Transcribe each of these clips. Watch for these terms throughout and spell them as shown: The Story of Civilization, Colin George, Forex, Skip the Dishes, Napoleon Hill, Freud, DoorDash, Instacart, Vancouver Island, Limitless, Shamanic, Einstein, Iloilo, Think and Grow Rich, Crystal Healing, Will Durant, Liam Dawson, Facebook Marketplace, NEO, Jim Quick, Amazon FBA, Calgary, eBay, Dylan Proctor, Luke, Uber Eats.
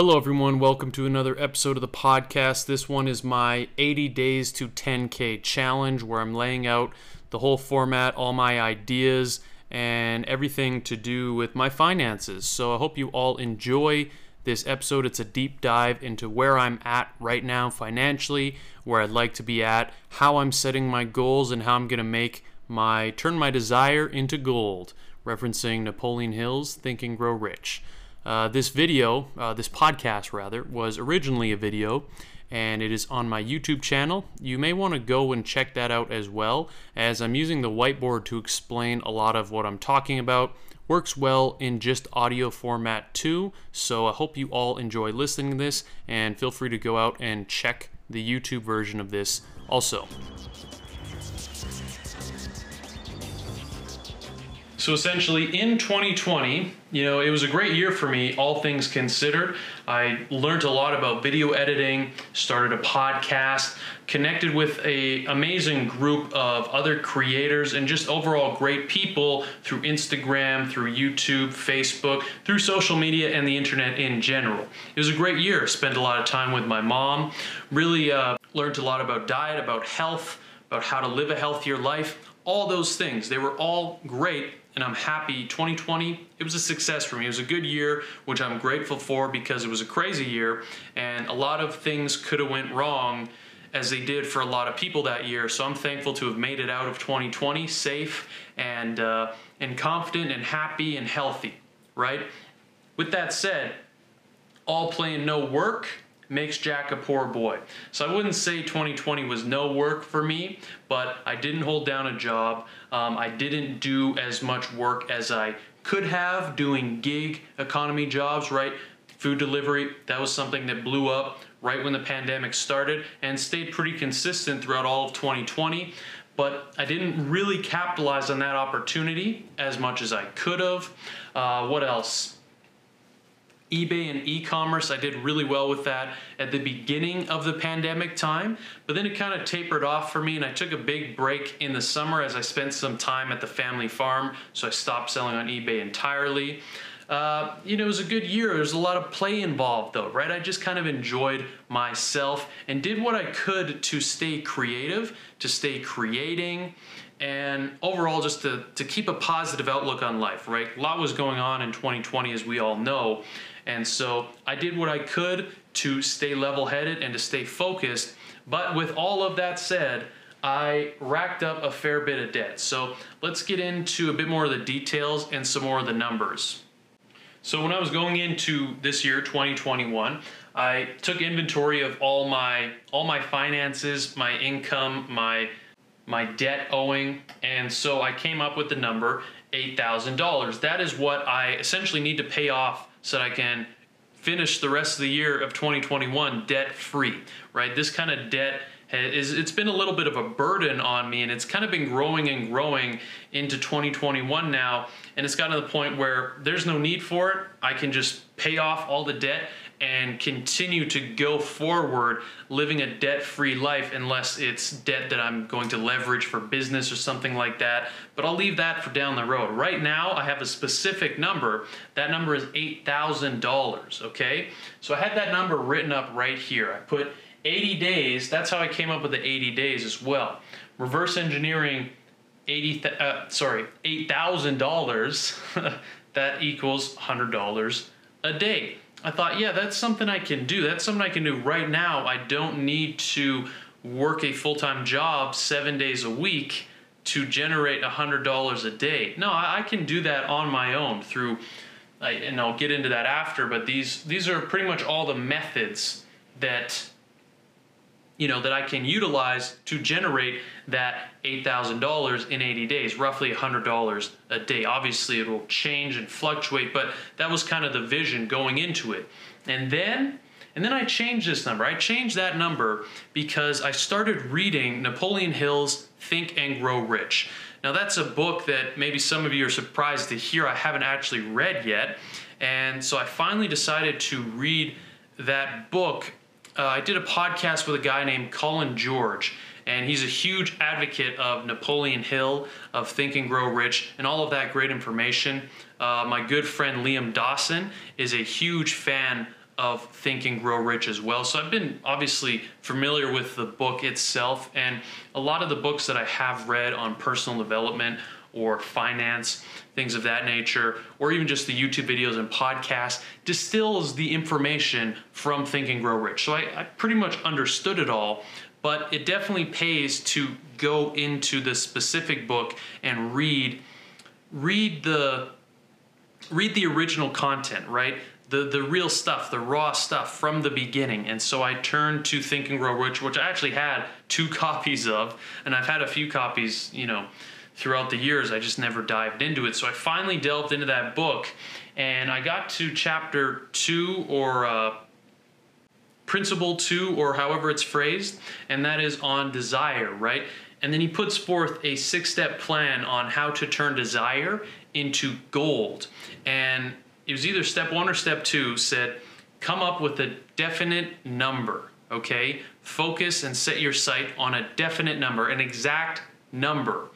Hello everyone, welcome to another episode of the podcast. This one is my 80 days to 10K challenge where I'm laying out the whole format, all my ideas, and everything to do with my finances. So I hope you all enjoy this episode. It's a deep dive into where I'm at right now financially, where I'd like to be at, how I'm setting my goals, and how I'm going to turn my desire into gold, referencing Napoleon Hill's Think and Grow Rich. This podcast was originally a video, and it is on my YouTube channel. You may want to go and check that out as well, as I'm using the whiteboard to explain a lot of what I'm talking about. Works well in just audio format too, so I hope you all enjoy listening to this, and feel free to go out and check the YouTube version of this also. So essentially in 2020, it was a great year for me, all things considered. I learned a lot about video editing, started a podcast, connected with an amazing group of other creators and just overall great people through Instagram, through YouTube, Facebook, through social media and the internet in general. It was a great year. Spent a lot of time with my mom, really learned a lot about diet, about health, about how to live a healthier life, all those things. They were all great. And I'm happy 2020, it was a success for me. It was a good year, which I'm grateful for because it was a crazy year and a lot of things could have went wrong as they did for a lot of people that year. So I'm thankful to have made it out of 2020 safe and confident and happy and healthy, right? With that said, all play and no work makes Jack a poor boy. So I wouldn't say 2020 was no work for me, but I didn't hold down a job. I didn't do as much work as I could have doing gig economy jobs, right? Food delivery, that was something that blew up right when the pandemic started and stayed pretty consistent throughout all of 2020. But I didn't really capitalize on that opportunity as much as I could have. What else? eBay and e-commerce, I did really well with that at the beginning of the pandemic time, but then it kind of tapered off for me and I took a big break in the summer as I spent some time at the family farm, so I stopped selling on eBay entirely. It was a good year. There was a lot of play involved though, right? I just kind of enjoyed myself and did what I could to stay creative, to stay creating, and overall just to keep a positive outlook on life, right? A lot was going on in 2020 as we all know. And so I did what I could to stay level-headed and to stay focused. But with all of that said, I racked up a fair bit of debt. So let's get into a bit more of the details and some more of the numbers. So when I was going into this year, 2021, I took inventory of all my finances, my income, my debt owing, and so I came up with the number $8,000. That is what I essentially need to pay off so that I can finish the rest of the year of 2021 debt-free, right? This kind of debt it's been a little bit of a burden on me, and it's kind of been growing and growing into 2021 now, and it's gotten to the point where there's no need for it. I can just pay off all the debt and continue to go forward living a debt-free life, unless it's debt that I'm going to leverage for business or something like that, but I'll leave that for down the road. Right now, I have a specific number. That number is $8,000, okay? So I had that number written up right here. I put 80 days, that's how I came up with the 80 days as well. Reverse engineering $8,000, that equals $100 a day. I thought, yeah, that's something I can do. That's something I can do right now. I don't need to work a full-time job 7 days a week to generate $100 a day. No, I can do that on my own through, and I'll get into that after, but these are pretty much all the methods that that I can utilize to generate that $8,000 in 80 days, roughly $100 a day. Obviously, it will change and fluctuate, but that was kind of the vision going into it. And then I changed this number. I changed that number because I started reading Napoleon Hill's Think and Grow Rich. Now, that's a book that maybe some of you are surprised to hear I haven't actually read yet, and so I finally decided to read that book. I did a podcast with a guy named Colin George, and he's a huge advocate of Napoleon Hill, of Think and Grow Rich, and all of that great information. My good friend Liam Dawson is a huge fan of Think and Grow Rich as well. So I've been obviously familiar with the book itself, and a lot of the books that I have read on personal development or finance, things of that nature, or even just the YouTube videos and podcasts, distills the information from Think and Grow Rich. So I pretty much understood it all, but it definitely pays to go into the specific book and read the original content, right? The real stuff, the raw stuff from the beginning. And so I turned to Think and Grow Rich, which I actually had 2 copies of, and I've had a few copies, throughout the years. I just never dived into it. So I finally delved into that book, and I got to chapter 2 or principle 2, or however it's phrased, and that is on desire, right? And then he puts forth a 6-step plan on how to turn desire into gold. And it was either step 1 or step 2 said, come up with a definite number, okay? Focus and set your sight on a definite number, an exact number.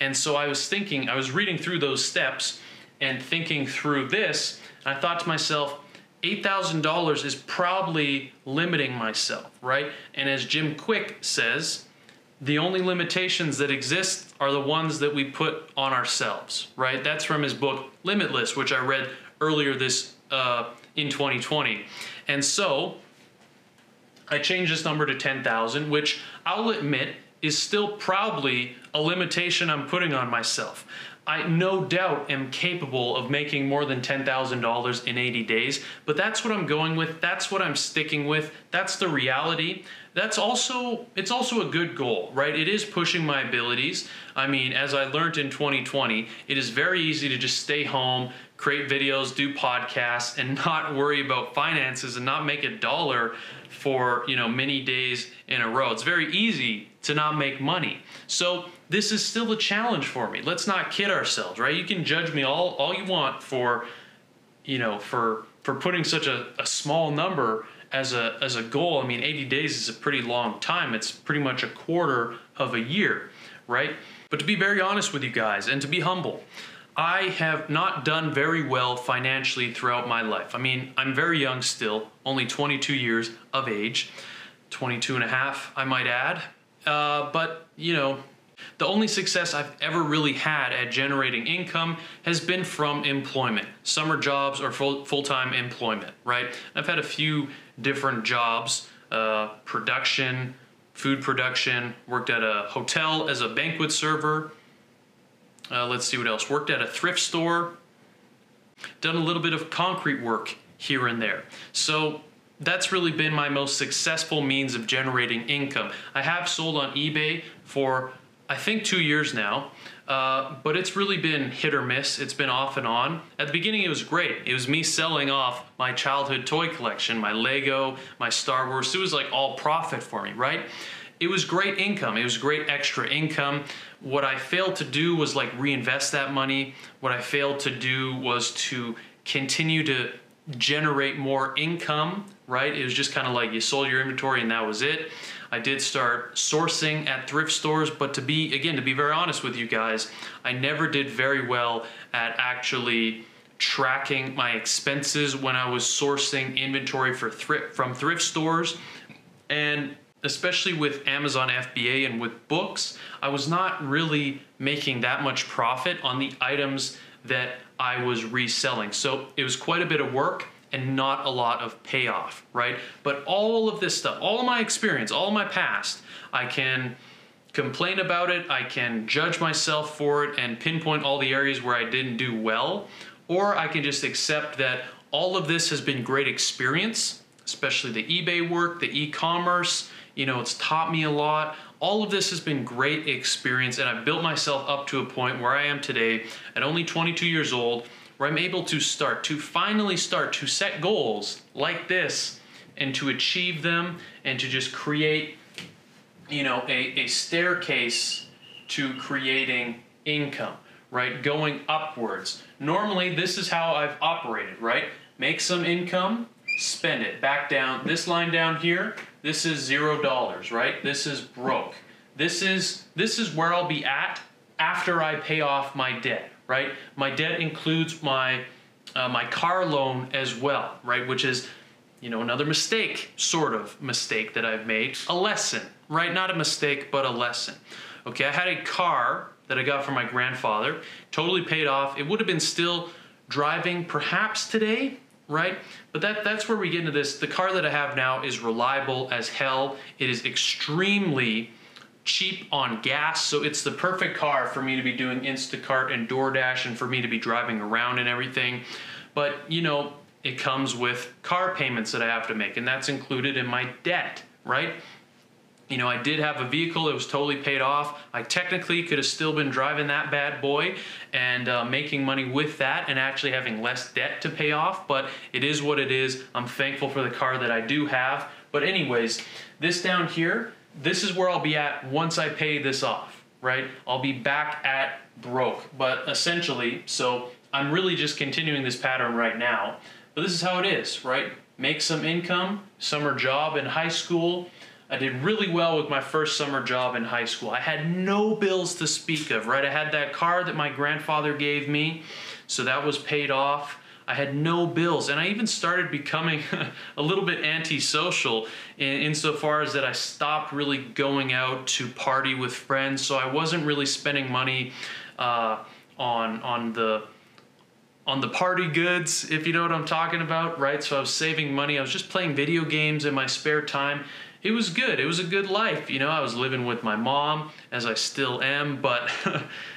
And so I was thinking, I was reading through those steps and thinking through this, and I thought to myself, $8,000 is probably limiting myself, right? And as Jim Quick says, the only limitations that exist are the ones that we put on ourselves, right? That's from his book, Limitless, which I read earlier this in 2020. And so I changed this number to 10,000, which I'll admit is still probably a limitation I'm putting on myself. I no doubt am capable of making more than $10,000 in 80 days, but that's what I'm going with, that's what I'm sticking with, that's the reality. That's also, it's also a good goal, right? It is pushing my abilities. I mean, as I learned in 2020, it is very easy to just stay home, create videos, do podcasts, and not worry about finances and not make $1 for, many days in a row. It's very easy to not make money. So this is still a challenge for me. Let's not kid ourselves, right? You can judge me all you want for putting such a small number as a goal. I mean, 80 days is a pretty long time. It's pretty much a quarter of a year, right? But to be very honest with you guys, and to be humble, I have not done very well financially throughout my life. I mean, I'm very young still, only 22 years of age, 22 and a half, I might add. But, the only success I've ever really had at generating income has been from employment, summer jobs or full-time employment, right? I've had a few different jobs, production, food production, worked at a hotel as a banquet server. Let's see what else. Worked at a thrift store, done a little bit of concrete work here and there. So that's really been my most successful means of generating income. I have sold on eBay for, I think, 2 years now, but it's really been hit or miss. It's been off and on. At the beginning, it was great. It was me selling off my childhood toy collection, my Lego, my Star Wars. It was like all profit for me, right? It was great income. It was great extra income. What I failed to do was reinvest that money. What I failed to do was to continue to generate more income, right? It was just kind of you sold your inventory and that was it. I did start sourcing at thrift stores, but to be very honest with you guys, I never did very well at actually tracking my expenses when I was sourcing inventory for thrift stores. And especially with Amazon FBA and with books, I was not really making that much profit on the items that I was reselling. So it was quite a bit of work and not a lot of payoff, right? But all of this stuff, all my experience, all my past, I can complain about it, I can judge myself for it and pinpoint all the areas where I didn't do well, or I can just accept that all of this has been great experience, especially the eBay work, the e-commerce, it's taught me a lot. All of this has been great experience, and I've built myself up to a point where I am today at only 22 years old, where I'm able to finally start to set goals like this and to achieve them and to just create, a staircase to creating income, right? Going upwards. Normally, this is how I've operated, right? Make some income, spend it. Back down, this line down here, this is $0, right? This is broke. This is where I'll be at after I pay off my debt, right? My debt includes my car loan as well, right? Which is, another mistake, sort of mistake that I've made, a lesson, right? Not a mistake, but a lesson. Okay, I had a car that I got from my grandfather, totally paid off. It would have been still driving perhaps today, right? But that's where we get into this. The car that I have now is reliable as hell. It is extremely cheap on gas, so it's the perfect car for me to be doing Instacart and DoorDash and for me to be driving around and everything. But, it comes with car payments that I have to make, and that's included in my debt, right? I did have a vehicle. It was totally paid off. I technically could have still been driving that bad boy and making money with that and actually having less debt to pay off, but it is what it is. I'm thankful for the car that I do have. But anyways, this down here, this is where I'll be at once I pay this off, right? I'll be back at broke, but essentially, so I'm really just continuing this pattern right now. But this is how it is, right? Make some income, summer job in high school. I did really well with my first summer job in high school. I had no bills to speak of, right? I had that car that my grandfather gave me, so that was paid off. I had no bills, and I even started becoming a little bit antisocial insofar as that I stopped really going out to party with friends, so I wasn't really spending money on the party goods, if you know what I'm talking about, right? So I was saving money. I was just playing video games in my spare time. It was good. It was a good life. I was living with my mom, as I still am, but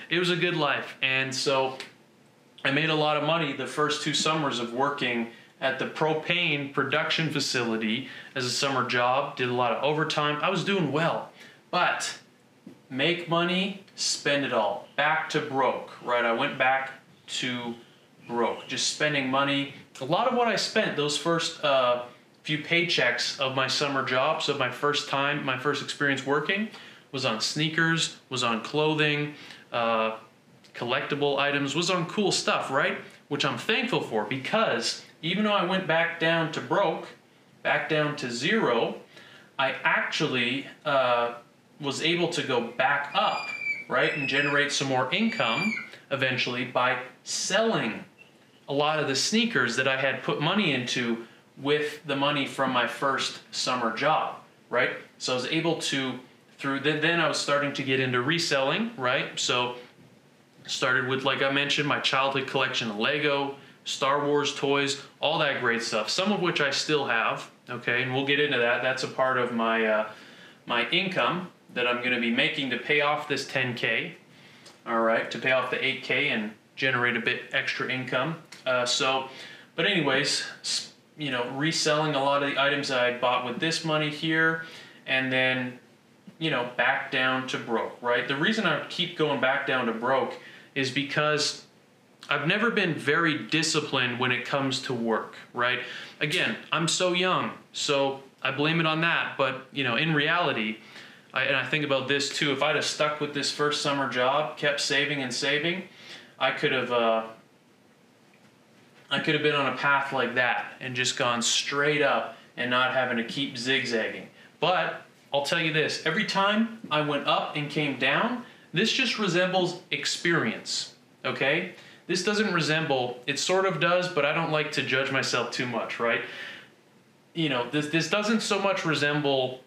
it was a good life. And so I made a lot of money the first two summers of working at the propane production facility as a summer job, did a lot of overtime. I was doing well, but make money, spend it all. Back to broke, right? I went back to broke, just spending money. A lot of what I spent those first few paychecks of my summer job, so my first experience working, was on sneakers, was on clothing, collectible items, was on cool stuff, right? Which I'm thankful for, because even though I went back down to broke, back down to zero, I actually was able to go back up, right, and generate some more income eventually by selling a lot of the sneakers that I had put money into with the money from my first summer job, right? So I was able to, then I was starting to get into reselling, right? So started with, like I mentioned, my childhood collection of Lego, Star Wars toys, all that great stuff, some of which I still have, okay? And we'll get into that. That's a part of my my income that I'm gonna be making to pay off this 10K, all right, to pay off the 8K and generate a bit extra income. But anyways, reselling a lot of the items that I bought with this money here, and then, back down to broke, right? The reason I keep going back down to broke is because I've never been very disciplined when it comes to work, right? Again, I'm so young, so I blame it on that, but, in reality, and I think about this too, if I'd have stuck with this first summer job, kept saving and saving, I could have been on a path like that and just gone straight up and not having to keep zigzagging. But I'll tell you this, every time I went up and came down, this just resembles experience, okay? This doesn't resemble, it sort of does, but I don't like to judge myself too much, right? This doesn't so much resemble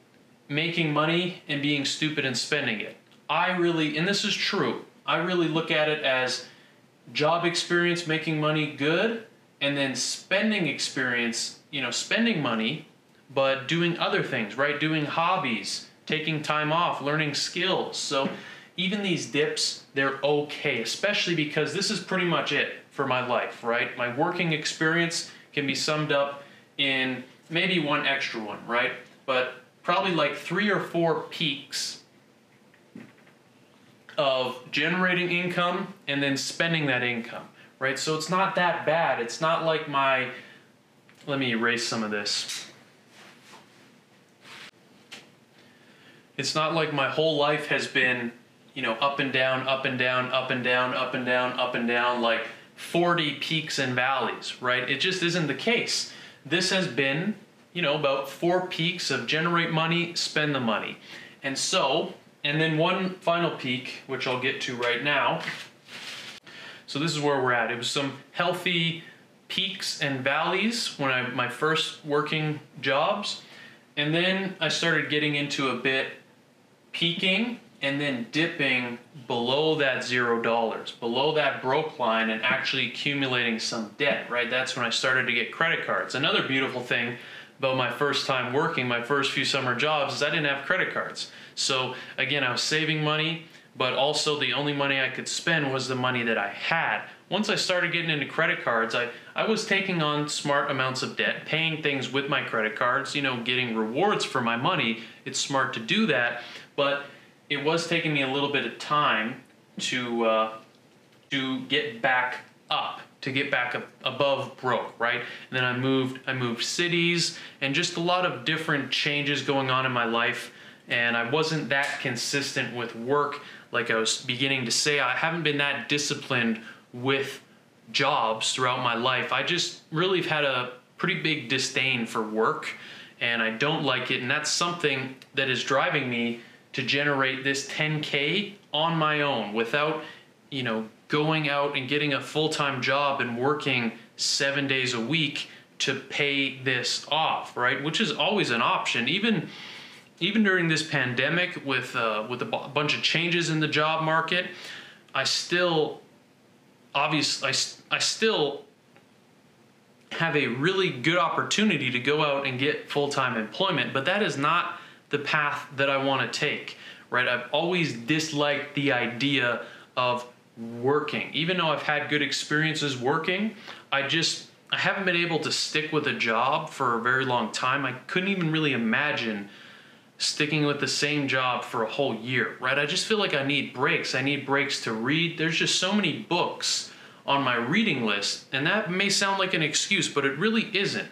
making money and being stupid and spending it. And this is true, I really look at it as job experience, making money, good, and then spending experience, spending money, but doing other things, right? Doing hobbies, taking time off, learning skills. So even these dips, they're okay, especially because this is pretty much it for my life, right? My working experience can be summed up in maybe one extra one, right? But probably like 3 or 4 peaks of generating income and then spending that income, right? So it's not that bad. It's not like let me erase some of this. It's not like my whole life has been, up and down, up and down, up and down, up and down, up and down, like 40 peaks and valleys, right? It just isn't the case. This has been, about 4 peaks of generate money, spend the money. And then one final peak, which I'll get to right now. So this is where we're at. It was some healthy peaks and valleys when my first working jobs. And then I started getting into a bit peaking and then dipping below that $0, below that broke line, and actually accumulating some debt, right? That's when I started to get credit cards. Another beautiful thing about my first time working, my first few summer jobs, is I didn't have credit cards. So again, I was saving money, but also the only money I could spend was the money that I had. Once I started getting into credit cards, I was taking on smart amounts of debt, paying things with my credit cards, you know, getting rewards for my money. It's smart to do that, but it was taking me a little bit of time to get back up, to get back above broke, right? And then I moved cities, and just a lot of different changes going on in my life, and I wasn't that consistent with work. Like I was beginning to say, I haven't been that disciplined with jobs throughout my life. I just really had a pretty big disdain for work, and I don't like it, and that's something that is driving me to generate this 10K on my own without, you know, going out and getting a full-time job and working 7 days a week to pay this off, right? Which is always an option. Even during this pandemic, with a bunch of changes in the job market, I still have a really good opportunity to go out and get full-time employment, but that is not the path that I want to take, right? I've always disliked the idea of working. Even though I've had good experiences working, I haven't been able to stick with a job for a very long time. I couldn't even really imagine sticking with the same job for a whole year, right? I just feel like I need breaks. I need breaks to read. There's just so many books on my reading list, and that may sound like an excuse, but it really isn't.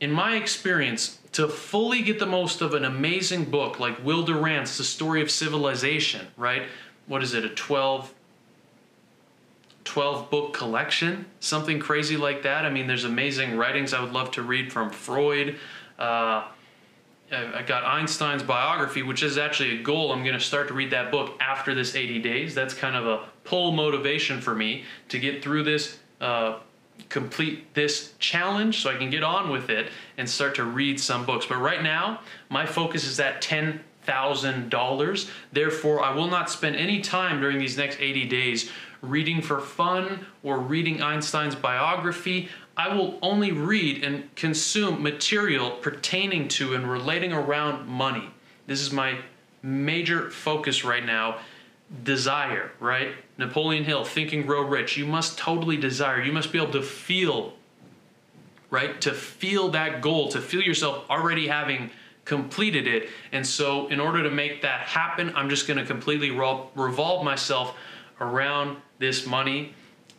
In my experience, to fully get the most of an amazing book like Will Durant's The Story of Civilization, right? What is it, a 12 book collection? Something crazy like that. I mean, there's amazing writings I would love to read from Freud. I got Einstein's biography, which is actually a goal. I'm going to start to read that book after this 80 days. That's kind of a pull motivation for me to get through this, complete this challenge so I can get on with it and start to read some books. But right now, my focus is at $10,000. Therefore, I will not spend any time during these next 80 days reading for fun or reading Einstein's biography. I will only read and consume material pertaining to and relating around money. This is my major focus right now. Desire, right? Napoleon Hill, Think and Grow Rich. You must totally desire. You must be able to feel, right? To feel that goal, to feel yourself already having completed it. And so in order to make that happen, I'm just going to completely revolve myself around this money.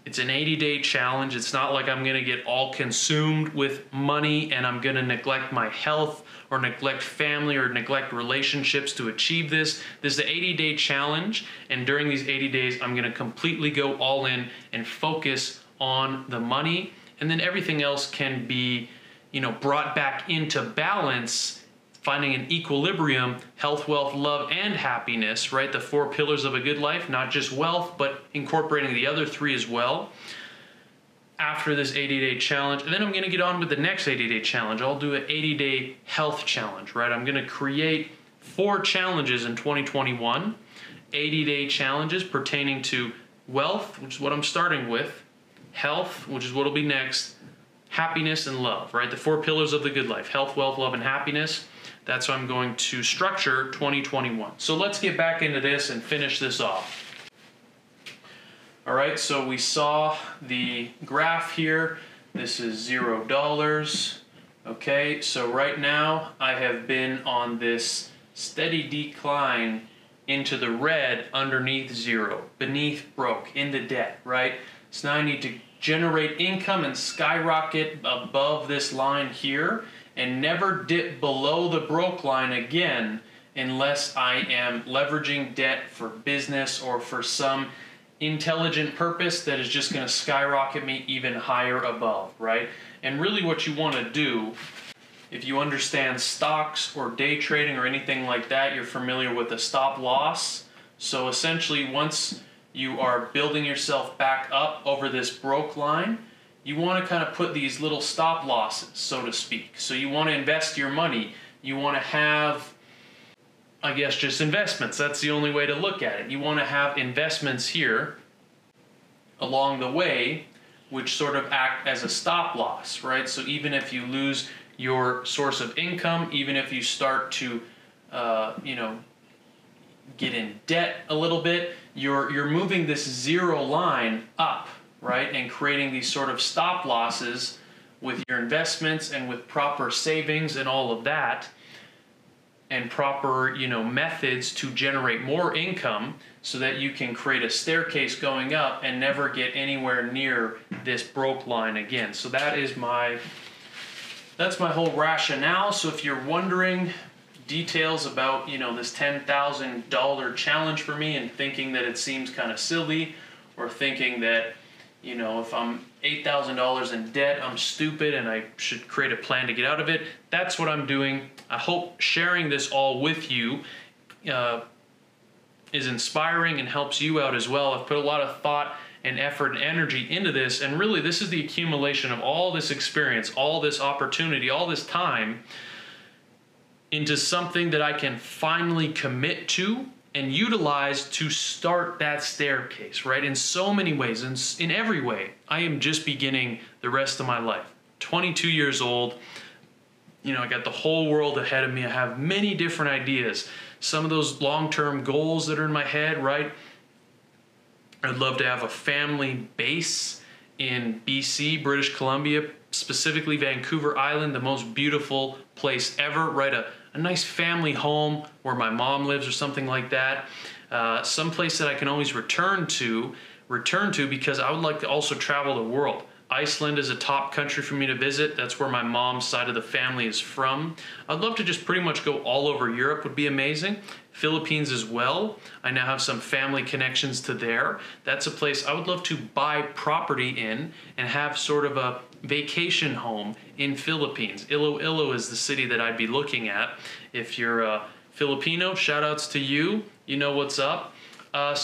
It's an 80-day challenge. It's not like I'm going to get all consumed with money and I'm going to neglect my health or neglect family or neglect relationships to achieve this. This is the 80-day challenge, and during these 80 days, I'm going to completely go all in and focus on the money, and then everything else can be, you know, brought back into balance, finding an equilibrium, health, wealth, love, and happiness, right? The four pillars of a good life, not just wealth, but incorporating the other three as well after this 80-day challenge. And then I'm gonna get on with the next 80-day challenge. I'll do an 80-day health challenge, right? I'm gonna create 4 challenges in 2021, 80-day challenges pertaining to wealth, which is what I'm starting with, health, which is what'll be next, happiness and love, right? The four pillars of the good life, health, wealth, love, and happiness. That's how I'm going to structure 2021. So let's get back into this and finish this off. All right, so we saw the graph here. This is $0. Okay, so right now I have been on this steady decline into the red underneath zero, beneath broke, into debt, right? So now I need to generate income and skyrocket above this line here, and never dip below the broke line again unless I am leveraging debt for business or for some intelligent purpose that is just going to skyrocket me even higher above, right? And really what you want to do, if you understand stocks or day trading or anything like that, you're familiar with a stop loss. So essentially, once you are building yourself back up over this broke line, you want to kind of put these little stop losses, so to speak. So you want to invest your money. You want to have, I guess, just investments. That's the only way to look at it. You want to have investments here along the way, which sort of act as a stop loss, right? So even if you lose your source of income, even if you start to, get in debt a little bit, you're moving this zero line up, right? And creating these sort of stop losses with your investments and with proper savings and all of that, and proper, methods to generate more income so that you can create a staircase going up and never get anywhere near this broke line again. So that's my whole rationale. So if you're wondering details about, this $10,000 challenge for me and thinking that it seems kind of silly, or thinking that, if I'm $8,000 in debt, I'm stupid and I should create a plan to get out of it, that's what I'm doing. I hope sharing this all with you is inspiring and helps you out as well. I've put a lot of thought and effort and energy into this, and really this is the accumulation of all this experience, all this opportunity, all this time into something that I can finally commit to and utilize to start that staircase, right? In so many ways, in every way, I am just beginning the rest of my life. 22 years old, I got the whole world ahead of me. I have many different ideas. Some of those long-term goals that are in my head, right? I'd love to have a family base in BC, British Columbia, specifically Vancouver Island, the most beautiful place ever, right? A nice family home where my mom lives or something like that. Someplace that I can always return to because I would like to also travel the world. Iceland is a top country for me to visit. That's where my mom's side of the family is from. I'd love to just pretty much go all over Europe, would be amazing. Philippines as well. I now have some family connections to there. That's a place I would love to buy property in and have sort of a vacation home in Philippines. Iloilo is the city that I'd be looking at. If you're a Filipino, shout outs to you. You know what's up. I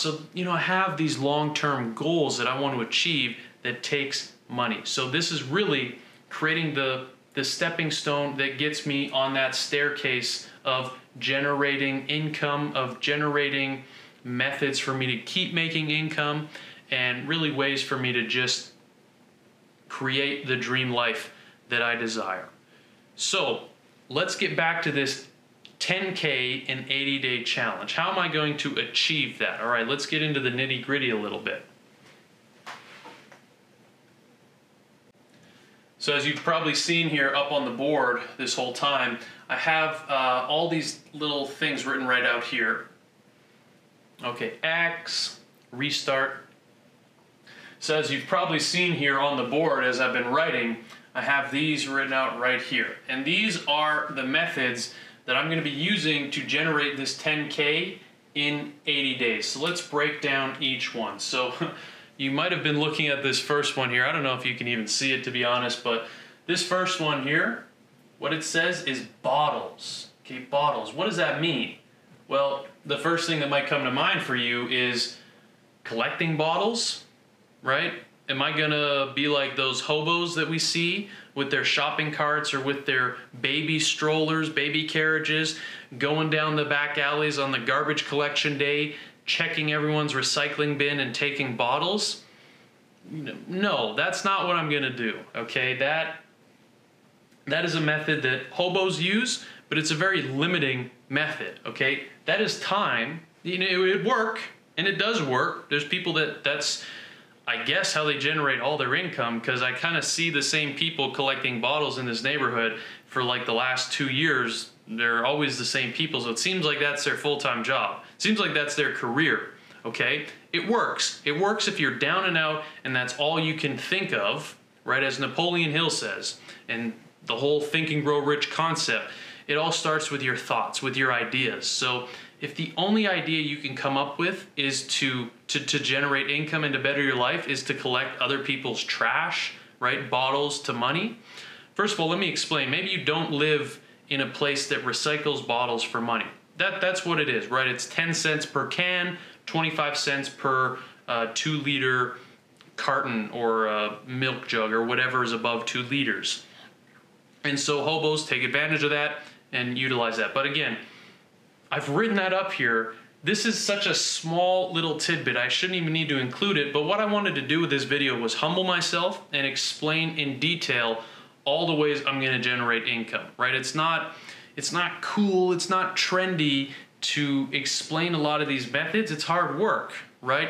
have these long-term goals that I want to achieve that takes money. So this is really creating the stepping stone that gets me on that staircase of generating income, of generating methods for me to keep making income, and really ways for me to just create the dream life that I desire. So let's get back to this 10K in 80-day challenge. How am I going to achieve that? All right, let's get into the nitty-gritty a little bit. So as you've probably seen here up on the board this whole time, I have all these little things written right out here. Okay, X, restart. So as you've probably seen here on the board as I've been writing, I have these written out right here. And these are the methods that I'm gonna be using to generate this 10K in 80 days. So let's break down each one. So you might have been looking at this first one here. I don't know if you can even see it, to be honest, but this first one here, what it says is bottles. Okay, bottles. What does that mean? Well, the first thing that might come to mind for you is collecting bottles, right? Am I gonna be like those hobos that we see with their shopping carts or with their baby strollers, baby carriages, going down the back alleys on the garbage collection day, checking everyone's recycling bin and taking bottles? No, that's not what I'm gonna do, okay? That is a method that hobos use, but it's a very limiting method, okay? That is time. It would work, and it does work. There's people that's, I guess, how they generate all their income, because I kind of see the same people collecting bottles in this neighborhood for like the last 2 years. They're always the same people, so it seems like that's their full-time job. Seems like that's their career, okay? It works. It works if you're down and out and that's all you can think of, right? As Napoleon Hill says, and the whole Think and Grow Rich concept, it all starts with your thoughts, with your ideas. So if the only idea you can come up with is to generate income and to better your life is to collect other people's trash, right? Bottles to money. First of all, let me explain. Maybe you don't live in a place that recycles bottles for money. That's what it is, right? It's 10 cents per can, 25 cents per 2 liter carton or a milk jug or whatever is above 2 liters. And so hobos take advantage of that and utilize that. But again, I've written that up here. This is such a small little tidbit. I shouldn't even need to include it, but what I wanted to do with this video was humble myself and explain in detail all the ways I'm gonna generate income, right? It's not cool, it's not trendy to explain a lot of these methods. It's hard work, right?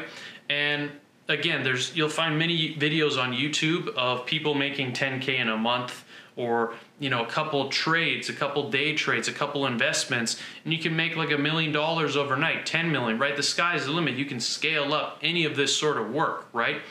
And again, you'll find many videos on YouTube of people making 10K in a month, or a couple trades, a couple day trades, a couple investments, and you can make like $1 million overnight, 10 million, right? The sky's the limit. You can scale up any of this sort of work, right?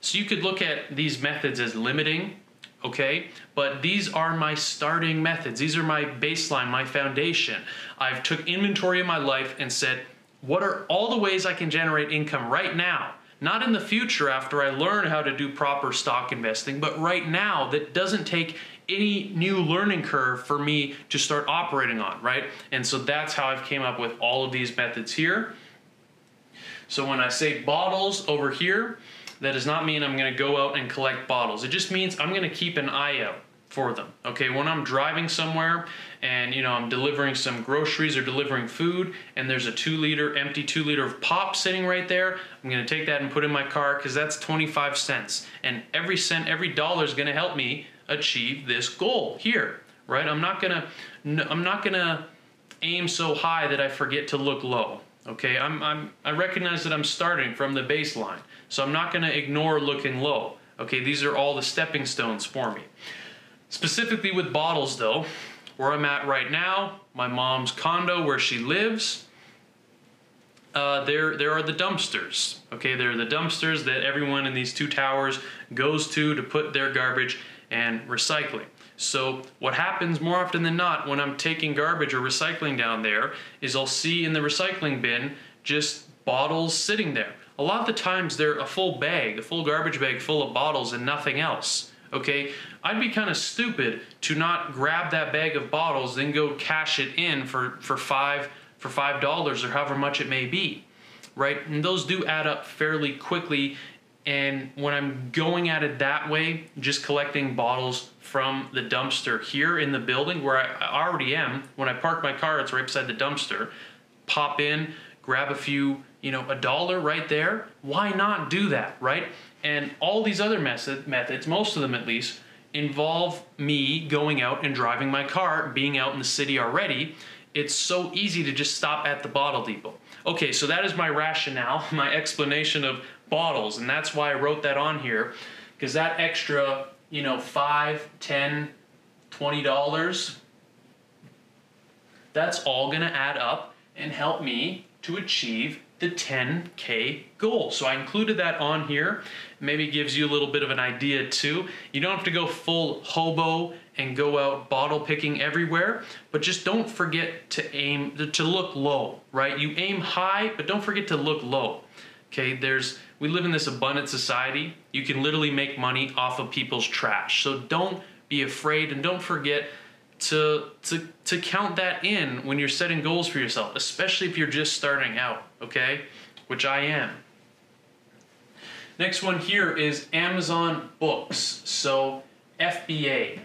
So you could look at these methods as limiting, okay? But these are my starting methods. These are my baseline, my foundation. I've took inventory of my life and said, what are all the ways I can generate income right now? Not in the future after I learn how to do proper stock investing, but right now that doesn't take any new learning curve for me to start operating on, right? And so that's how I've came up with all of these methods here. So when I say bottles over here, that does not mean I'm gonna go out and collect bottles. It just means I'm gonna keep an eye out for them, okay? When I'm driving somewhere and I'm delivering some groceries or delivering food and there's a 2 liter, empty 2 liter of pop sitting right there, I'm gonna take that and put in my car because that's 25 cents. And every cent, every dollar is gonna help me achieve this goal here, right? I'm not gonna aim so high that I forget to look low, okay? I recognize that I'm starting from the baseline, so I'm not gonna ignore looking low, okay? These are all the stepping stones for me. Specifically with bottles though, where I'm at right now, my mom's condo where she lives, there are the dumpsters, okay? There are the dumpsters that everyone in these two towers goes to put their garbage and recycling. So what happens more often than not when I'm taking garbage or recycling down there is I'll see in the recycling bin just bottles sitting there. A lot of the times they're a full bag, a full garbage bag full of bottles and nothing else, okay? I'd be kind of stupid to not grab that bag of bottles then go cash it in for $5 or however much it may be, right? And those do add up fairly quickly. And when I'm going at it that way, just collecting bottles from the dumpster here in the building where I already am, when I park my car, it's right beside the dumpster, pop in, grab a few, $1 right there. Why not do that, right? And all these other methods, most of them at least, involve me going out and driving my car, being out in the city already. It's so easy to just stop at the bottle depot. Okay, so that is my rationale, my explanation of bottles, and that's why I wrote that on here, because that extra, $5, $10, $20, that's all gonna add up and help me to achieve the 10K goal. So I included that on here. Maybe gives you a little bit of an idea too. You don't have to go full hobo and go out bottle picking everywhere, but just don't forget to aim, to look low, right? You aim high, but don't forget to look low. Okay, we live in this abundant society. You can literally make money off of people's trash. So don't be afraid and don't forget to count that in when you're setting goals for yourself, especially if you're just starting out, okay? Which I am. Next one here is Amazon books, so FBA.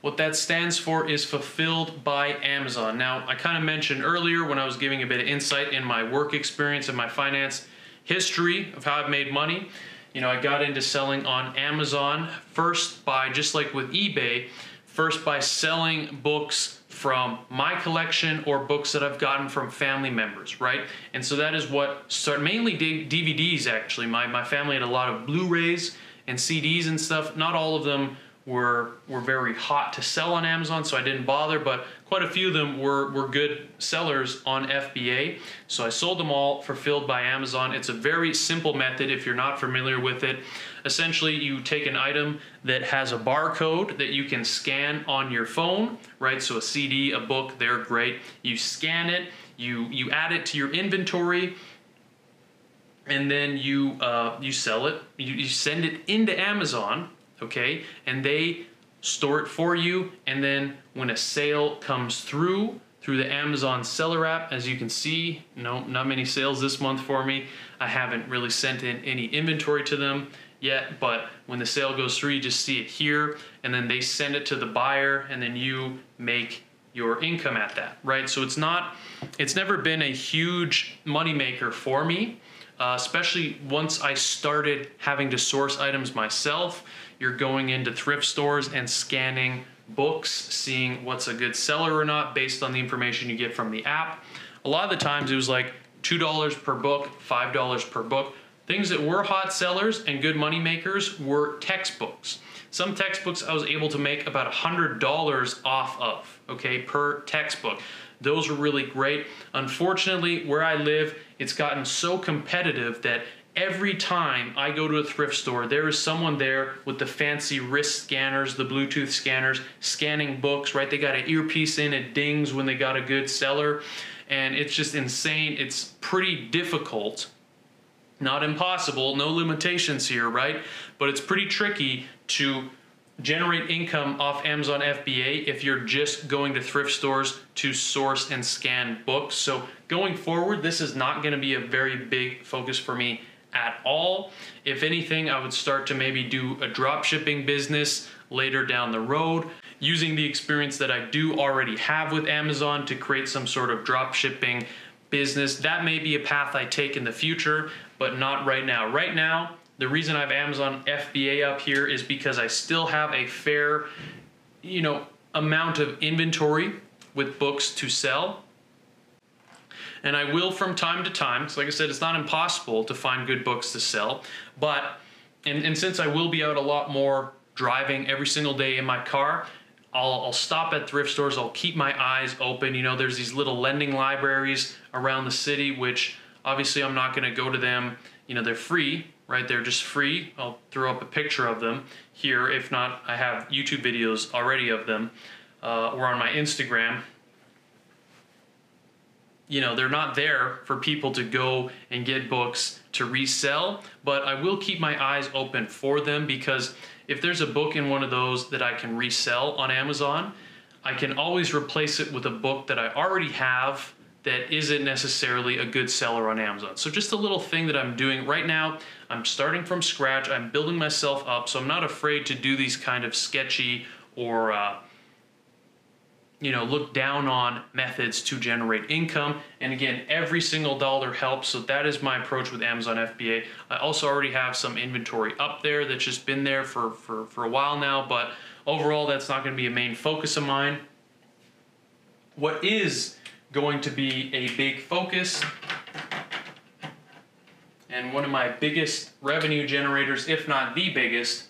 What that stands for is Fulfilled by Amazon. Now, I kind of mentioned earlier when I was giving a bit of insight in my work experience and my finance history of how I've made money. I got into selling on Amazon first by, just like with eBay, first by selling books from my collection or books that I've gotten from family members, right? And so that is what started, mainly DVDs actually. My family had a lot of Blu-rays and CDs and stuff. Not all of them were very hot to sell on Amazon, so I didn't bother, but quite a few of them were good sellers on FBA. So I sold them all, Fulfilled by Amazon. It's a very simple method if you're not familiar with it. Essentially, you take an item that has a barcode that you can scan on your phone, right? So a CD, a book, they're great. You scan it, you add it to your inventory, and then you sell it, you send it into Amazon, okay, and they store it for you, and then when a sale comes through, through the Amazon seller app. As you can see, not many sales this month for me. I haven't really sent in any inventory to them yet, but when the sale goes through, you just see it here, and then they send it to the buyer, and then you make your income at that, right? So it's never been a huge moneymaker for me, especially once I started having to source items myself. You're going into thrift stores and scanning books, seeing what's a good seller or not based on the information you get from the app. A lot of the times it was like $2 per book, $5 per book. Things that were hot sellers and good money makers were textbooks. Some textbooks I was able to make about $100 off of, okay, per textbook. Those were really great. Unfortunately, where I live, it's gotten so competitive that every time I go to a thrift store, there is someone there with the fancy wrist scanners, the Bluetooth scanners, scanning books, right? They got an earpiece in, it dings when they got a good seller, and it's just insane. It's pretty difficult, not impossible, no limitations here, right? But it's pretty tricky to generate income off Amazon FBA if you're just going to thrift stores to source and scan books. So going forward, this is not going to be a very big focus for me at all. If anything, I would start to maybe do a drop shipping business later down the road, using the experience that I do already have with Amazon to create some sort of drop shipping business. That may be a path I take in the future, but not right now. Right now, the reason I have Amazon FBA up here is because I still have a fair, amount of inventory with books to sell. And I will from time to time, so like I said, it's not impossible to find good books to sell, but, and since I will be out a lot more driving every single day in my car, I'll stop at thrift stores, I'll keep my eyes open. There's these little lending libraries around the city, which obviously I'm not gonna go to them, they're free, right? They're just free. I'll throw up a picture of them here. If not, I have YouTube videos already of them, or on my Instagram. They're not there for people to go and get books to resell, but I will keep my eyes open for them, because if there's a book in one of those that I can resell on Amazon, I can always replace it with a book that I already have that isn't necessarily a good seller on Amazon. So just a little thing that I'm doing right now. I'm starting from scratch. I'm building myself up, so I'm not afraid to do these kind of sketchy or look down on methods to generate income. And again, every single dollar helps. So that is my approach with Amazon FBA. I also already have some inventory up there that's just been there for a while now, but overall, that's not going to be a main focus of mine. What is going to be a big focus, and one of my biggest revenue generators, if not the biggest,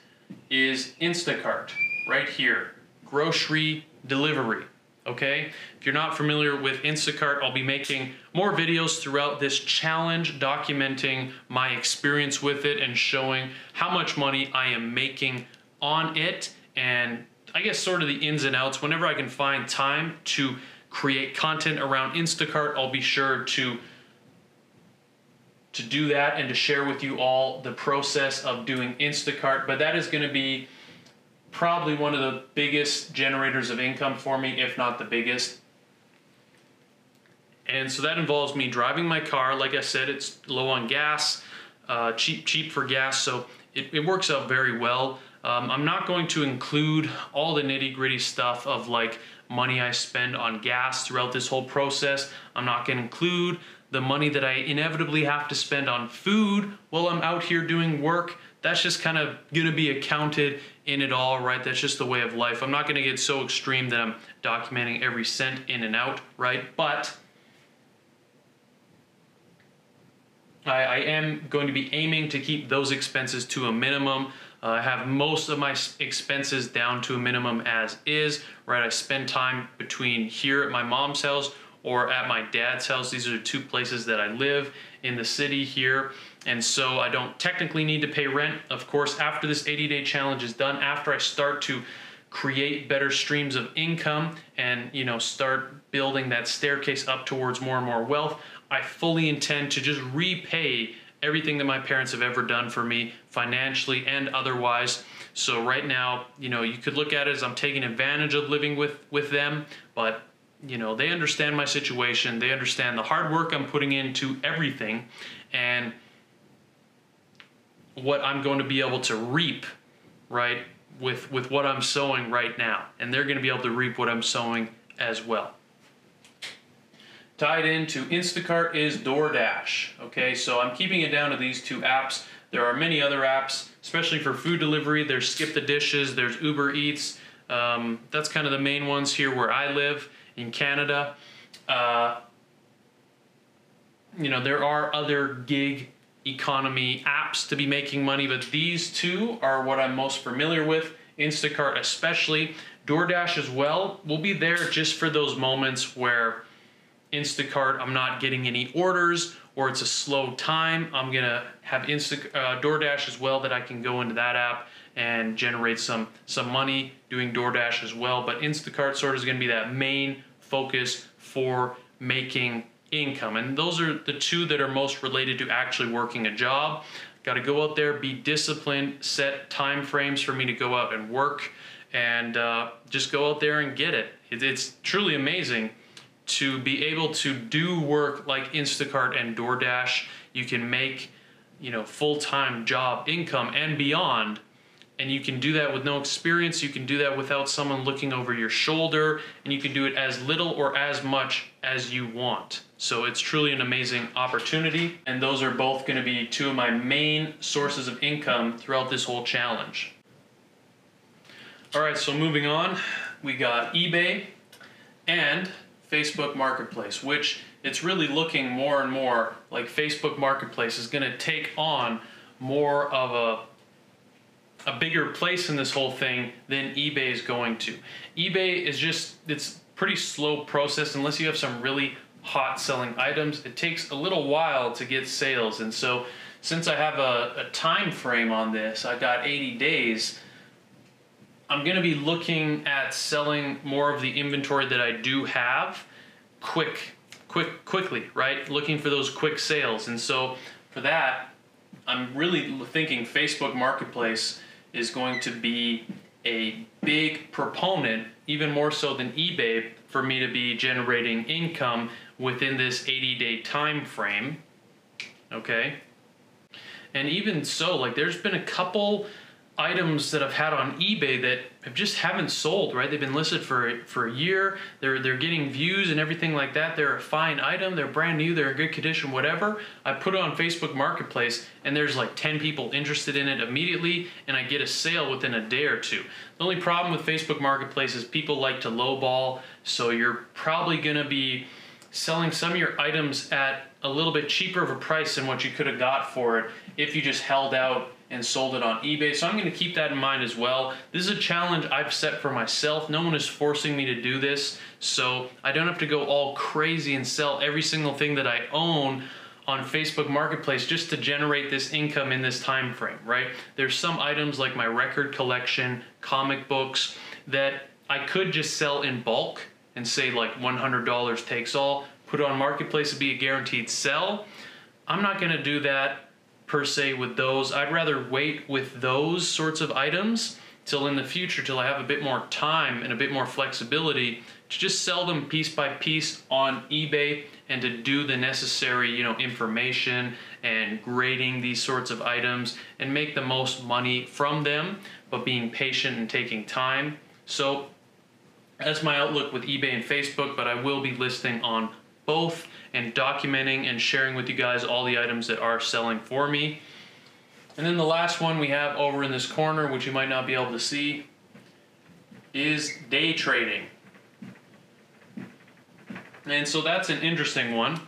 is Instacart, right here, grocery delivery. Okay, if you're not familiar with Instacart, I'll be making more videos throughout this challenge documenting my experience with it and showing how much money I am making on it, and I guess sort of the ins and outs. Whenever I can find time to create content around Instacart, I'll be sure to do that and to share with you all the process of doing Instacart. But that is going to be probably one of the biggest generators of income for me, if not the biggest. And so that involves me driving my car. Like I said, it's low on gas, cheap for gas, so it works out very well. I'm not going to include all the nitty-gritty stuff of like money I spend on gas throughout this whole process. I'm not going to include the money that I inevitably have to spend on food while I'm out here doing work. That's just kind of going to be accounted in it all, right? That's just the way of life. I'm not going to get so extreme that I'm documenting every cent in and out, right? But I am going to be aiming to keep those expenses to a minimum. I have most of my expenses down to a minimum as is, right? I spend time between here at my mom's house or at my dad's house. These are the two places that I live in the city here. And so I don't technically need to pay rent. Of course, after this 80-day challenge is done, after I start to create better streams of income and, start building that staircase up towards more and more wealth, I fully intend to just repay everything that my parents have ever done for me financially and otherwise. So right now, you could look at it as I'm taking advantage of living with them, but you know, they understand my situation. They understand the hard work I'm putting into everything and what I'm going to be able to reap, right, with what I'm sowing right now. And they're going to be able to reap what I'm sowing as well. Tied into Instacart is DoorDash. Okay, so I'm keeping it down to these two apps. There are many other apps, especially for food delivery. There's Skip the Dishes, there's Uber Eats. That's kind of the main ones here where I live in Canada. You know, there are other gig economy apps to be making money, but these two are what I'm most familiar with. Instacart especially. DoorDash as well will be there just for those moments where Instacart, I'm not getting any orders, or it's a slow time. I'm gonna have DoorDash as well, that I can go into that app and generate some money doing DoorDash as well. But Instacart sort of is gonna be that main focus for making income. And those are the two that are most related to actually working a job. Gotta go out there, be disciplined, set time frames for me to go out and work, and just go out there and get it. It's truly amazing to be able to do work like Instacart and DoorDash. You can make, you know, full-time job income and beyond, and you can do that with no experience. You can do that without someone looking over your shoulder, and you can do it as little or as much as you want. So it's truly an amazing opportunity, and those are both going to be two of my main sources of income throughout this whole challenge. All right, so moving on, we got eBay and Facebook Marketplace, which it's really looking more and more like Facebook Marketplace is going to take on more of a bigger place in this whole thing than eBay is going to. eBay is just, it's pretty slow process unless you have some really hot selling items. It takes a little while to get sales, and so since I have a time frame on this, I got 80 days. I'm gonna be looking at selling more of the inventory that I do have quickly, right? Looking for those quick sales. And so for that, I'm really thinking Facebook Marketplace is going to be a big proponent, even more so than eBay, for me to be generating income within this 80-day time frame, okay? And even so, like, there's been a couple items that I've had on eBay that haven't sold, right? They've been listed for a year. They're getting views and everything like that. They're a fine item. They're brand new. They're in good condition, whatever. I put it on Facebook Marketplace, and there's like 10 people interested in it immediately, and I get a sale within a day or two. The only problem with Facebook Marketplace is people like to lowball, so you're probably gonna be selling some of your items at a little bit cheaper of a price than what you could have got for it if you just held out and sold it on eBay. So I'm going to keep that in mind as well. This is a challenge I've set for myself. No one is forcing me to do this, so I don't have to go all crazy and sell every single thing that I own on Facebook Marketplace just to generate this income in this time frame, right? There's some items like my record collection, comic books, that I could just sell in bulk and say like $100 takes all, put it on Marketplace to be a guaranteed sell. I'm not going to do that per se with those. I'd rather wait with those sorts of items till in the future, till I have a bit more time and a bit more flexibility to just sell them piece by piece on eBay and to do the necessary, you know, information and grading these sorts of items and make the most money from them, but being patient and taking time. So that's my outlook with eBay and Facebook, but I will be listing on both and documenting and sharing with you guys all the items that are selling for me. And then the last one we have over in this corner, which you might not be able to see, is day trading. And so that's an interesting one.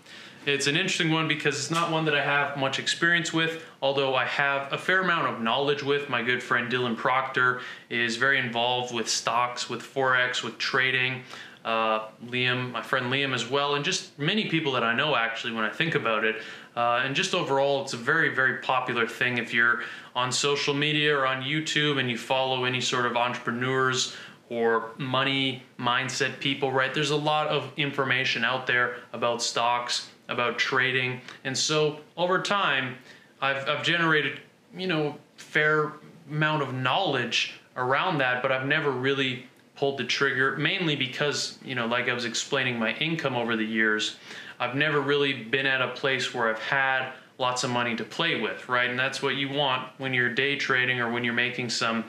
It's an interesting one because it's not one that I have much experience with, although I have a fair amount of knowledge with. My good friend Dylan Proctor is very involved with stocks, with Forex, with trading. Liam, my friend Liam as well, and just many people that I know actually when I think about it. And just overall, it's a very, very popular thing if you're on social media or on YouTube and you follow any sort of entrepreneurs or money mindset people, right? There's a lot of information out there about stocks, about trading. And so over time, I've generated, you know, a fair amount of knowledge around that, but I've never really pulled the trigger, mainly because, you know, like I was explaining my income over the years, I've never really been at a place where I've had lots of money to play with, right? And that's what you want when you're day trading or when you're making some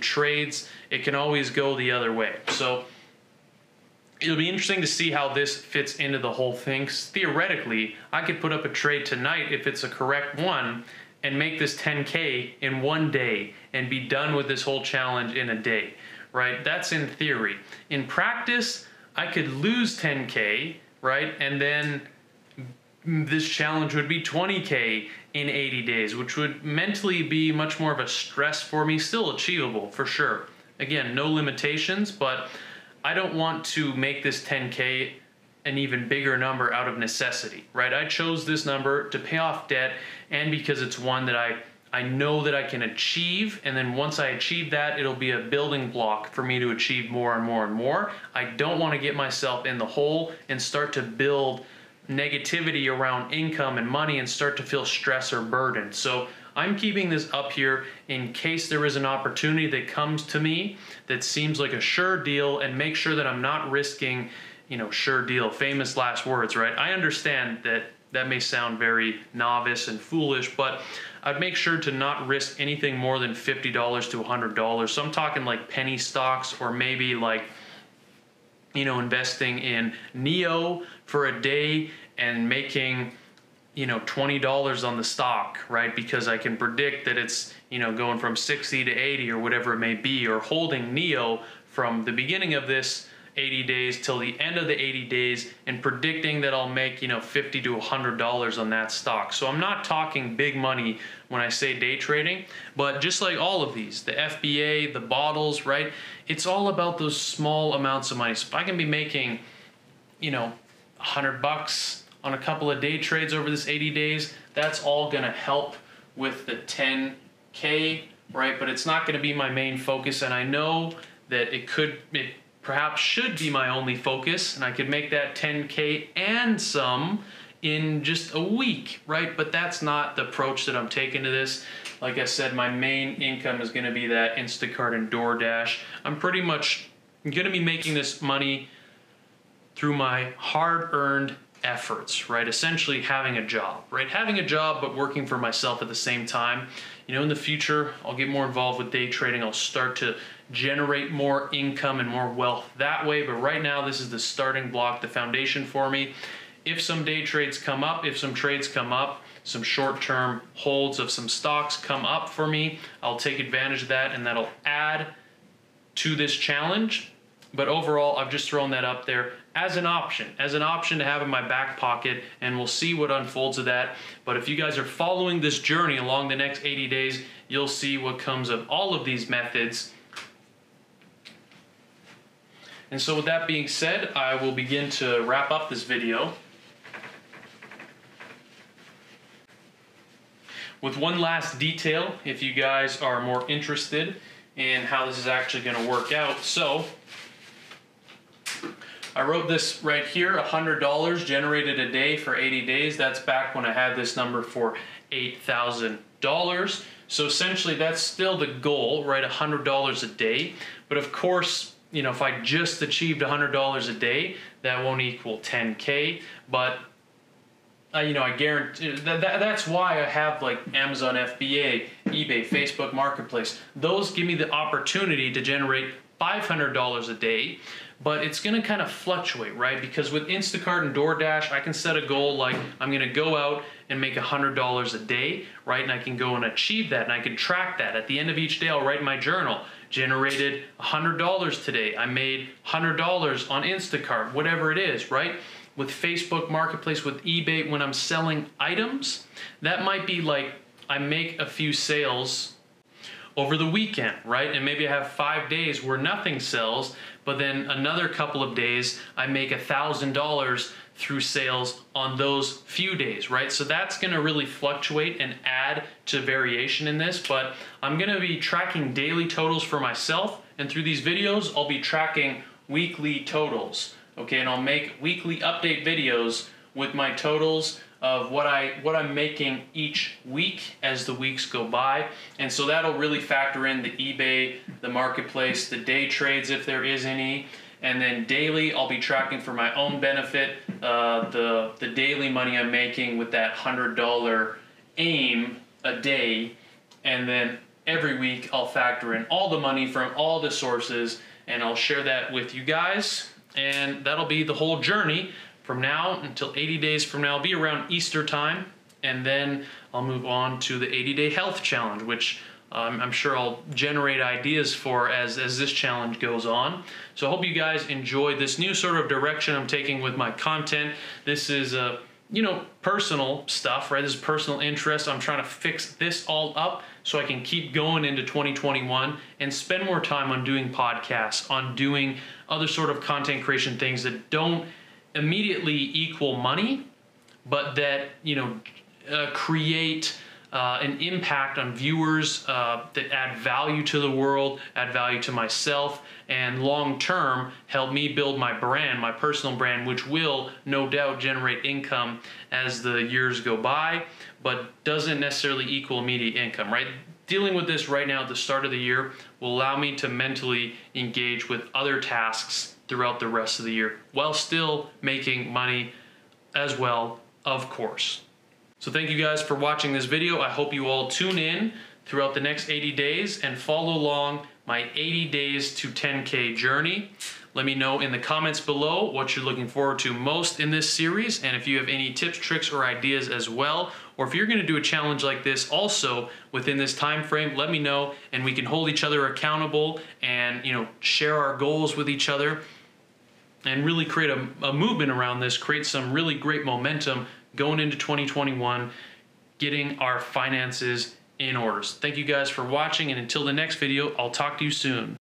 trades. It can always go the other way. So it'll be interesting to see how this fits into the whole thing. Theoretically, I could put up a trade tonight if it's a correct one and make this 10K in one day and be done with this whole challenge in a day, right? That's in theory. In practice, I could lose 10K, right? And then this challenge would be 20K in 80 days, which would mentally be much more of a stress for me. Still achievable for sure. Again, no limitations, but I don't want to make this 10K an even bigger number out of necessity, right? I chose this number to pay off debt and because it's one that I know that I can achieve. And then once I achieve that, it'll be a building block for me to achieve more and more and more. I don't want to get myself in the hole and start to build negativity around income and money and start to feel stress or burden. So I'm keeping this up here in case there is an opportunity that comes to me that seems like a sure deal, and make sure that I'm not risking, you know, sure deal, famous last words, right? I understand that that may sound very novice and foolish, but I'd make sure to not risk anything more than $50 to $100. So I'm talking like penny stocks, or maybe like, you know, investing in NEO for a day and making, you know, $20 on the stock, right? Because I can predict that it's, you know, going from 60 to 80 or whatever it may be, or holding NEO from the beginning of this 80 days till the end of the 80 days and predicting that I'll make, you know, $50 to $100 on that stock. So I'm not talking big money when I say day trading, but just like all of these, the FBA, the bottles, right? It's all about those small amounts of money. So if I can be making, you know, $100 on a couple of day trades over this 80 days, that's all gonna help with the 10K, right? But it's not gonna be my main focus. And I know that it perhaps should be my only focus, and I could make that 10K and some in just a week, right? But that's not the approach that I'm taking to this. Like I said, my main income is gonna be that Instacart and DoorDash. I'm pretty much gonna be making this money through my hard-earned efforts, right? Essentially having a job, right? Having a job, but working for myself at the same time. You know, in the future, I'll get more involved with day trading. I'll start to generate more income and more wealth that way. But right now, this is the starting block, the foundation for me. If some day trades come up, if some trades come up, some short-term holds of some stocks come up for me, I'll take advantage of that, and that'll add to this challenge. But overall, I've just thrown that up there as an option to have in my back pocket, and we'll see what unfolds of that. But if you guys are following this journey along the next 80 days, you'll see what comes of all of these methods. And so with that being said, I will begin to wrap up this video with one last detail if you guys are more interested in how this is actually going to work out. So I wrote this right here, $100 generated a day for 80 days. That's back when I had this number for $8,000. So essentially that's still the goal, right? $100 a day. But of course, you know, if I just achieved $100 a day, that won't equal 10K. But, you know, I guarantee that's why I have like Amazon FBA, eBay, Facebook Marketplace. Those give me the opportunity to generate $500 a day, but it's gonna kind of fluctuate, right? Because with Instacart and DoorDash, I can set a goal like I'm gonna go out and make $100 a day, right? And I can go and achieve that, and I can track that. At the end of each day, I'll write in my journal, generated $100 today. I made $100 on Instacart, whatever it is, right? With Facebook Marketplace, with eBay, when I'm selling items, that might be like I make a few sales over the weekend, right? And maybe I have 5 days where nothing sells, but then another couple of days, I make $1,000 through sales on those few days, right? So that's gonna really fluctuate and add to variation in this, but I'm gonna be tracking daily totals for myself. And through these videos, I'll be tracking weekly totals, okay? And I'll make weekly update videos with my totals of what I'm making each week as the weeks go by. And so that'll really factor in the eBay, the marketplace, the day trades if there is any. And then daily, I'll be tracking for my own benefit the daily money I'm making with that $100 aim a day. And then every week, I'll factor in all the money from all the sources, and I'll share that with you guys. And that'll be the whole journey from now until 80 days from now. It'll be around Easter time, and then I'll move on to the 80-day health challenge, which I'm sure I'll generate ideas for as this challenge goes on. So I hope you guys enjoy this new sort of direction I'm taking with my content. This is personal stuff, right? This is personal interest. I'm trying to fix this all up so I can keep going into 2021 and spend more time on doing podcasts, on doing other sort of content creation things that don't immediately equal money, but that create an impact on viewers, that add value to the world, add value to myself, and long-term help me build my brand, my personal brand, which will no doubt generate income as the years go by, but doesn't necessarily equal immediate income, right? Dealing with this right now at the start of the year will allow me to mentally engage with other tasks throughout the rest of the year while still making money as well, of course. So thank you guys for watching this video. I hope you all tune in throughout the next 80 days and follow along my 80 days to 10K journey. Let me know in the comments below what you're looking forward to most in this series, and if you have any tips, tricks, or ideas as well, or if you're going to do a challenge like this also within this time frame, let me know, and we can hold each other accountable and share our goals with each other and really create a movement around this, create some really great momentum going into 2021, getting our finances in order. So thank you guys for watching, and until the next video, I'll talk to you soon.